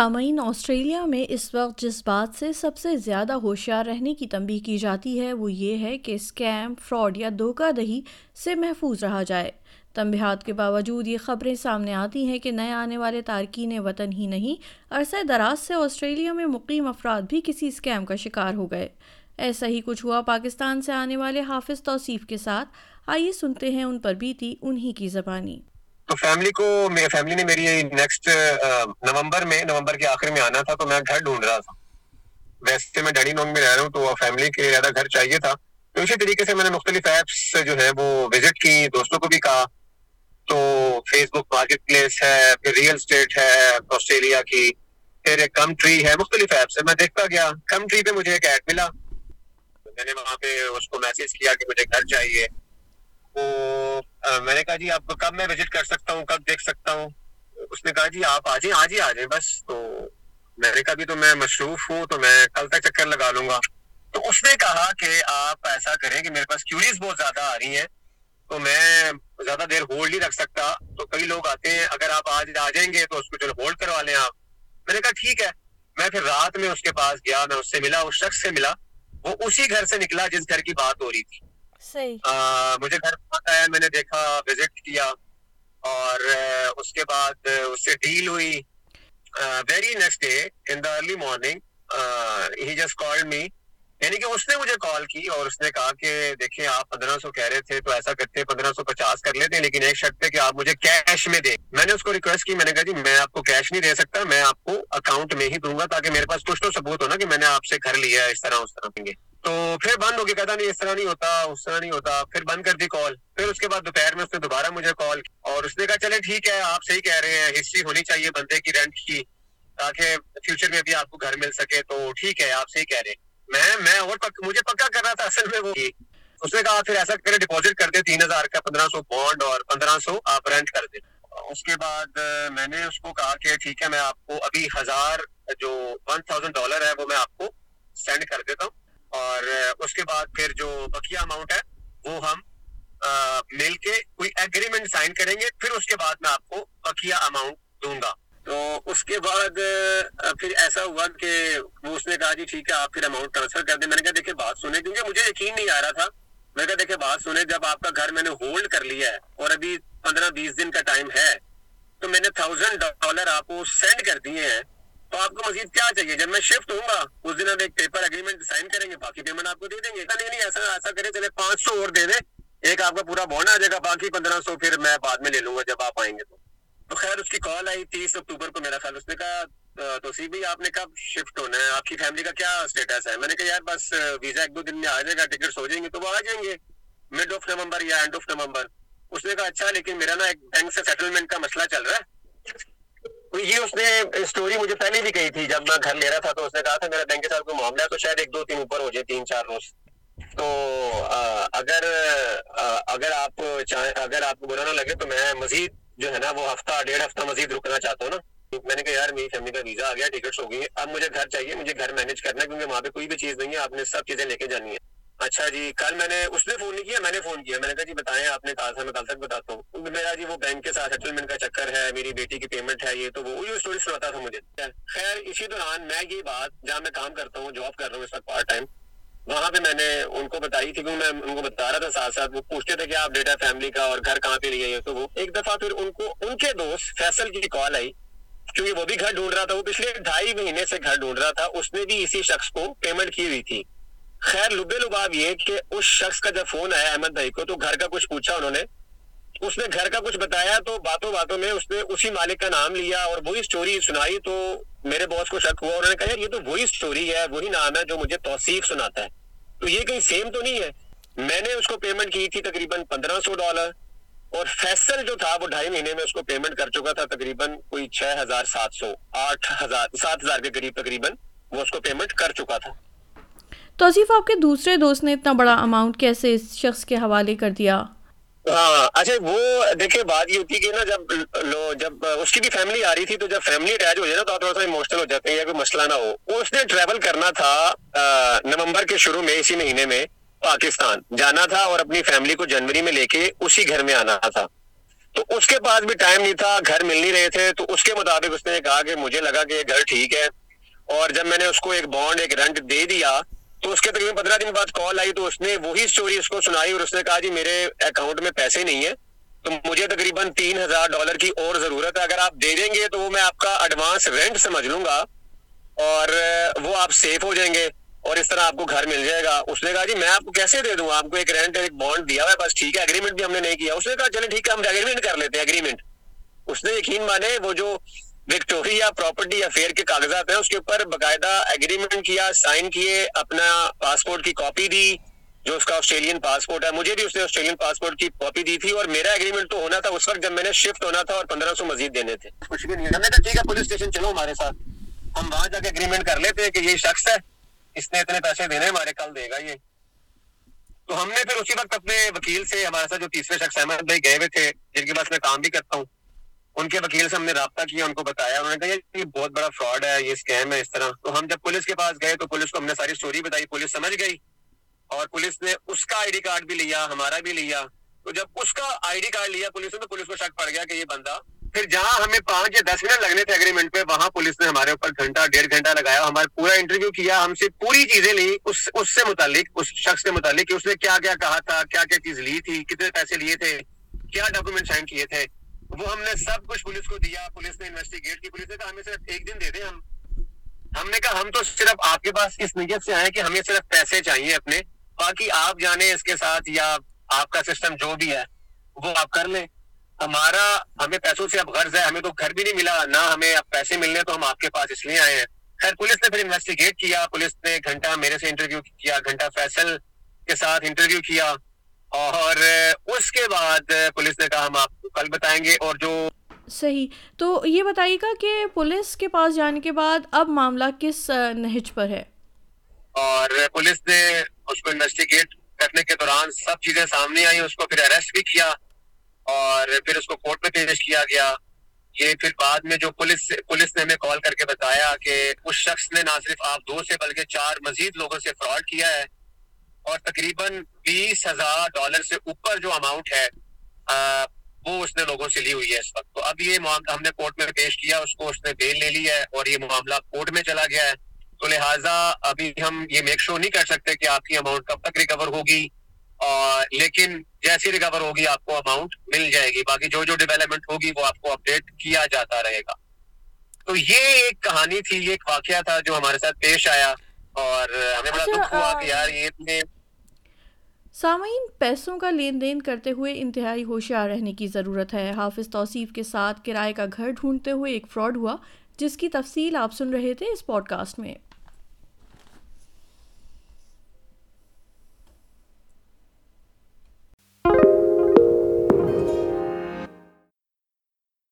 سامعین، آسٹریلیا میں اس وقت جس بات سے سب سے زیادہ ہوشیار رہنے کی تنبیہ کی جاتی ہے وہ یہ ہے کہ اسکیم، فراڈ یا دھوکہ دہی سے محفوظ رہا جائے۔ تنبیہات کے باوجود یہ خبریں سامنے آتی ہیں کہ نئے آنے والے تارکین وطن ہی نہیں، عرصہ دراز سے آسٹریلیا میں مقیم افراد بھی کسی اسکیم کا شکار ہو گئے۔ ایسا ہی کچھ ہوا پاکستان سے آنے والے حافظ توصیف کے ساتھ۔ آئیے سنتے ہیں ان پر بیتی انہی کی زبانی۔ تو فیملی نے میری نیکسٹ نومبر کے آخر میں آنا تھا، تو میں گھر ڈھونڈ رہا تھا۔ ویسے میں ڈیڈی نونگ میں رہ رہا ہوں، تو فیملی کے زیادہ گھر چاہیے تھا، تو اسی طریقے سے میں نے مختلف ایپس جو ہے وہ وزٹ کی، دوستوں کو بھی کہا۔ تو فیس بک مارکیٹ پلیس ہے، پھر ریئل اسٹیٹ ہے آسٹریلیا کی، پھر ایک کمٹری ہے، مختلف ایپس ہے۔ میں دیکھتا گیا، کمٹری پہ مجھے ایک ایڈ ملا، میں نے وہاں پہ اس کو میسج کیا کہ مجھے گھر چاہیے۔ تو میں نے کہا جی آپ کب میں وزٹ کر سکتا ہوں، کب دیکھ سکتا ہوں؟ اس نے کہا جی آپ آ جائیں بس۔ تو میں نے کہا بھی تو میں مصروف ہوں، تو میں کل تک چکر لگا لوں گا۔ تو اس نے کہا کہ آپ ایسا کریں کہ میرے پاس کیوریز بہت زیادہ آ رہی ہیں، تو میں زیادہ دیر ہولڈ نہیں رکھ سکتا، تو کئی لوگ آتے ہیں، اگر آپ آج آ جائیں گے تو اس کو چلو ہولڈ کروا لیں آپ۔ میں نے کہا ٹھیک ہے۔ میں پھر رات میں اس کے پاس گیا، میں اس سے ملا، اس شخص سے ملا، وہ اسی گھر سے نکلا جس گھر کی بات ہو رہی تھی۔ مجھے گھر پتا ہے، میں نے دیکھا، وزٹ کیا، اور اس کے بعد اس سے ڈیل ہوئی۔ Very next day in the early morning ہی جسٹ کالڈ می، یعنی کہ اس نے مجھے کال کی اور اس نے کہا کہ دیکھیں آپ 1500 کہہ رہے تھے، تو ایسا کرتے 1550 کر لیتے، لیکن ایک شرط پہ کہ آپ مجھے کیش میں دیں۔ میں نے اس کو ریکویسٹ کی، میں نے کہا جی میں آپ کو کیش نہیں دے سکتا، میں آپ کو اکاؤنٹ میں ہی دوں گا، تاکہ میرے پاس کچھ تو ثبوت ہونا کہ میں نے آپ سے گھر لیا ہے، اس طرح دیں گے۔ تو پھر بند ہو کے کہتا نہیں اس طرح نہیں ہوتا، پھر بند کر دی کال۔ پھر اس کے بعد دوپہر میں اس نے دوبارہ مجھے کال، اور اس نے کہا چلے ٹھیک ہے، آپ صحیح کہہ رہے ہیں، ہسٹری ہونی چاہیے بندے کی رینٹ کی، تاکہ فیوچر میں بھی آپ کو گھر مل سکے، تو ٹھیک ہے آپ صحیح کہہ رہے ہیں۔ میں اور مجھے پکا کر رہا تھا اصل میں وہ۔ اس نے کہا پھر ایسا کرے ڈپازٹ کر دے 3000 کا، 1500 بانڈ اور 1500 آپ رینٹ کر دیں۔ اس کے بعد میں نے اس کو کہا کہ ٹھیک ہے میں آپ کو ابھی $1,000 ہے وہ میں آپ کو سینڈ کر دیتا ہوں، اور اس کے بعد پھر جو بقیہ اماؤنٹ ہے وہ ہم مل کے کوئی ایگریمنٹ سائن کریں گے، پھر اس کے بعد میں آپ کو بقیہ اماؤنٹ دوں گا۔ تو اس کے بعد پھر ایسا ہوا کہ وہ اس نے کہا جی ٹھیک ہے آپ پھر اماؤنٹ ٹرانسفر کر دیں۔ میں نے کہا دیکھیں بات سنیں، کیونکہ مجھے یقین نہیں آ رہا تھا۔ میں نے کہا دیکھیں بات سنیں، جب آپ کا گھر میں نے ہولڈ کر لیا ہے اور ابھی 15-20 دن کا ٹائم ہے، تو میں نے $1,000 آپ کو سینڈ کر دیے ہیں، تو آپ کو مزید کیا چاہیے؟ جب میں شفٹ ہوں گا اس دن ہم ایک پیپر اگریمنٹ سائن کریں گے، باقی پیمنٹ آپ کو دے دیں گے۔ نہیں ایسا کریں چلے 500 اور دے دیں، ایک آپ کا پورا بانڈ آ جائے گا، باقی 1500 پھر میں بعد میں لے لوں گا جب آپ آئیں گے۔ تو خیر اس کی کال آئی 30 اکتوبر کو میرا خیال۔ اس نے کہا توصیف بھائی آپ نے کب شفٹ ہونا ہے، آپ کی فیملی کا کیا اسٹیٹس ہے؟ میں نے کہا یار بس ویزا 1-2 دن میں آ جائے گا، ٹکٹس ہو جائیں گے تو وہ آ جائیں گے مڈ آف نومبر یا اینڈ آف نومبر۔ اس نے کہا اچھا لیکن میرا نا ایک بینک سے سیٹلمنٹ کا مسئلہ چل رہا ہے۔ یہ اس نے اسٹوری مجھے پہلے بھی کہی تھی، جب میں گھر لے رہا تھا تو اس نے کہا تھا میرا بینک کے ساتھ کوئی معاملہ ہے، تو شاید 1-2 دن اوپر ہو جائے، 3-4 روز۔ تو اگر آپ کو برا نہ لگے تو میں مزید جو ہے نا وہ ہفتہ 1.5 ہفتہ مزید رکنا چاہتا ہوں نا۔ میں نے کہا یار میری فیملی کا ویزا آ گیا، ٹکٹس ہو گئی، اب مجھے گھر چاہیے، مجھے گھر مینیج کرنا ہے، کیونکہ وہاں پہ کوئی بھی چیز نہیں ہے، آپ نے سب چیزیں لے کے جانی ہے۔ اچھا جی کل میں نے، اس نے فون نہیں کیا، میں نے فون کیا، میں نے کہا جی بتائیں آپ نے کہا تھا، میں کل تک بتاتا ہوں، میرا جی وہ بینک کے ساتھ سیٹلمنٹ کا چکر ہے، میری بیٹی کی پیمنٹ ہے، یہ تو وہی اسٹوری سناتا تھا مجھے۔ خیر اسی دوران میں یہ بات جہاں میں کام کرتا ہوں، جاب کر رہا ہوں اس وقت پارٹ ٹائم، وہاں پہ میں نے ان کو بتائی تھی، کیونکہ میں ان کو بتا رہا تھا، ساتھ ساتھ وہ پوچھتے تھے کہ آپ ڈیٹا فیملی کا اور گھر کہاں پہ لیا ہے۔ تو وہ ایک دفعہ پھر ان کو ان کے دوست فیصل کی کال آئی، کیونکہ وہ بھی گھر ڈھونڈ رہا تھا، وہ پچھلے 2.5 مہینے سے گھر ڈھونڈ رہا تھا، اس نے بھی اسی شخص کو پیمنٹ کی ہوئی تھی۔ خیر لبے لباب یہ کہ اس شخص کا جب فون آیا احمد بھائی کو، تو گھر کا کچھ پوچھا انہوں نے، اس نے گھر کا کچھ بتایا، تو باتوں باتوں میں اس نے اسی مالک کا نام لیا اور وہی اسٹوری سنائی، تو میرے باس کو شک ہوا، انہوں نے کہا یہ تو وہی اسٹوری ہے، وہی نام ہے جو مجھے توصیف سناتا ہے، تو یہ کہیں سیم تو نہیں ہے۔ میں نے اس کو پیمنٹ کی تھی تقریباً $1,500، اور فیصل جو تھا وہ 2.5 مہینے میں اس کو پیمنٹ کر چکا تھا تقریباً کوئی 6,700 7,000 کے قریب تقریباً وہ اس کو پیمنٹ کر چکا تھا۔ توصیف آپ کے دوسرے دوست نے اتنا بڑا اماؤنٹ کیسے اس شخص کے حوالے کر دیا؟ ہاں اچھا وہ دیکھیں بات یہ ہوتی ہے کہ نا جب اس کی بھی فیملی آ رہی تھی، تو جب فیملی اٹیچ ہو جائے نا تو تھوڑا سا ایموشنل ہو جاتے ہیں، یا کوئی مسئلہ نہ ہو۔ اس نے ٹریول کرنا تھا نومبر کے شروع میں، اسی مہینے میں پاکستان جانا تھا، اور اپنی فیملی کو جنوری میں لے کے اسی گھر میں آنا تھا۔ تو اس کے پاس بھی ٹائم نہیں تھا, گھر مل نہیں رہے تھے, تو اس کے مطابق اس نے کہا کہ مجھے لگا کہ یہ گھر ٹھیک ہے, اور جب میں نے اس کو ایک بانڈ ایک رینٹ دے دیا تو اس کے تقریباً 15 دن بعد کال آئی, تو اس نے وہی اسٹوری اس کو سنائی, اور اس نے کہا جی میرے اکاؤنٹ میں پیسے نہیں ہیں, تو مجھے تقریباً $3,000 کی اور ضرورت ہے, اگر آپ دے دیں گے تو وہ میں آپ کا ایڈوانس رینٹ سمجھ لوں گا اور وہ آپ سیف ہو جائیں گے اور اس طرح آپ کو گھر مل جائے گا. اس نے کہا جی میں آپ کو کیسے دے دوں, آپ کو ایک رینٹ ایک بانڈ دیا ہوا ہے بس, ٹھیک ہے, ایگریمنٹ بھی ہم نے نہیں کیا. اس نے کہا چلے ٹھیک ہے ہم ایگریمنٹ کر لیتے ہیں ایگریمنٹ. اس نے یقین مانے وہ جو وکٹوریا پراپرٹی افیئر کے کاغذات ہیں اس کے اوپر باقاعدہ ایگریمنٹ کیا, سائن کیے, اپنا پاسپورٹ کی کاپی دی جو اس کا آسٹریلین پاسپورٹ ہے, مجھے بھی اس نے آسٹریلین پاسپورٹ کی کاپی دی تھی, اور میرا ایگریمنٹ تو ہونا تھا اس وقت جب میں نے شفٹ ہونا تھا اور 1500 مزید دینے تھے. کچھ بھی نہیں, ہم نے کہا ٹھیک ہے پولیس اسٹیشن چلو ہمارے ساتھ, ہم وہاں جا کے ایگریمنٹ کر لیتے ہیں کہ یہ شخص ہے, اس نے اتنے پیسے دینے ہمارے, کل دے گا یہ. تو ہم نے پھر اسی وقت اپنے وکیل سے, ہمارے ساتھ جو تیسرے شخص احمد بھائی گئے ہوئے تھے جن کے پاس میں کام بھی کرتا ہوں, ان کے وکیل سے ہم نے رابطہ کیا, ان کو بتایا, انہوں نے کہا یہ بہت بڑا فراڈ ہے, یہ اسکیم ہے اس طرح. تو ہم جب پولیس کے پاس گئے تو پولیس کو ہم نے ساری اسٹوری بتائی, پولیس سمجھ گئی اور پولیس نے اس کا آئی ڈی کارڈ بھی لیا, ہمارا بھی لیا. تو جب اس کا آئی ڈی کارڈ لیا پولیس نے تو پولیس کو شک پڑ گیا کہ یہ بندہ, پھر جہاں ہمیں 5 یا 10 منٹ لگنے تھے ایگریمنٹ پہ, وہاں پولیس نے ہمارے اوپر گھنٹہ 1.5 گھنٹہ لگایا, ہمارا پورا انٹرویو کیا, ہم سے پوری چیزیں لی اس سے متعلق, اس شخص کے متعلق کہ اس نے کیا کیا کہا تھا, کیا کیا چیز لی تھی, کتنے پیسے لیے تھے, کیا ڈاکومنٹ سائن کیے تھے, وہ ہم نے سب کچھ پولیس کو دیا. پولیس نے انویسٹیگیٹ کی, پولیس نے کہا ہمیں صرف 1 دن دے دیں. ہم نے کہا ہم تو صرف آپ کے پاس اس نیت سے آئے کہ ہمیں صرف پیسے چاہیے اپنے, باقی آپ جانے اس کے ساتھ یا آپ کا سسٹم جو بھی ہے وہ آپ کر لیں, ہمارا ہمیں پیسوں سے اب غرض ہے, ہمیں تو گھر بھی نہیں ملا نہ ہمیں اب پیسے ملنے, تو ہم آپ کے پاس اس لیے آئے ہیں. خیر پولیس نے پھر انویسٹیگیٹ کیا, پولیس نے گھنٹہ میرے سے انٹرویو کیا, گھنٹہ فیصل کے ساتھ انٹرویو کیا, اور اس کے بعد پولیس نے کہا ہم آپ کو کل بتائیں گے. اور جو صحیح, تو یہ بتائیے گا کہ پولیس کے پاس جانے کے بعد اب معاملہ کس نہج پر ہے؟ اور پولیس نے اس کو انویسٹیگیٹ کرنے کے دوران سب چیزیں سامنے آئیں, اس کو پھر اریسٹ بھی کیا اور پھر اس کو کورٹ میں پیش کیا گیا. یہ پھر بعد میں جو پولیس نے ہمیں کال کر کے بتایا کہ اس شخص نے نہ صرف آپ 2 سے بلکہ 4 مزید لوگوں سے فراڈ کیا ہے, اور تقریباً $20,000 سے اوپر جو اماؤنٹ ہے وہ اس نے لوگوں سے لی ہوئی ہے اس وقت. تو اب یہ معاملہ ہم نے کورٹ میں پیش کیا, اس کو اس نے بیل لے لی ہے اور یہ معاملہ کورٹ میں چلا گیا ہے. تو لہٰذا ابھی ہم یہ میک شور نہیں کر سکتے کہ آپ کی اماؤنٹ کب تک ریکور ہوگی, لیکن جیسی ریکور ہوگی آپ کو اماؤنٹ مل جائے گی. باقی جو ڈیولپمنٹ ہوگی وہ آپ کو اپڈیٹ کیا جاتا رہے گا. تو یہ ایک کہانی تھی, یہ ایک واقعہ تھا جو ہمارے ساتھ پیش آیا, اور ہمیں بڑا دکھ ہوا کہ یار یہ اتنے. سامعین, پیسوں کا لین دین کرتے ہوئے انتہائی ہوشیار رہنے کی ضرورت ہے. حافظ توصیف کے ساتھ کرائے کا گھر ڈھونڈتے ہوئے ایک فراڈ ہوا, جس کی تفصیل آپ سن رہے تھے اس پوڈ کاسٹ میں.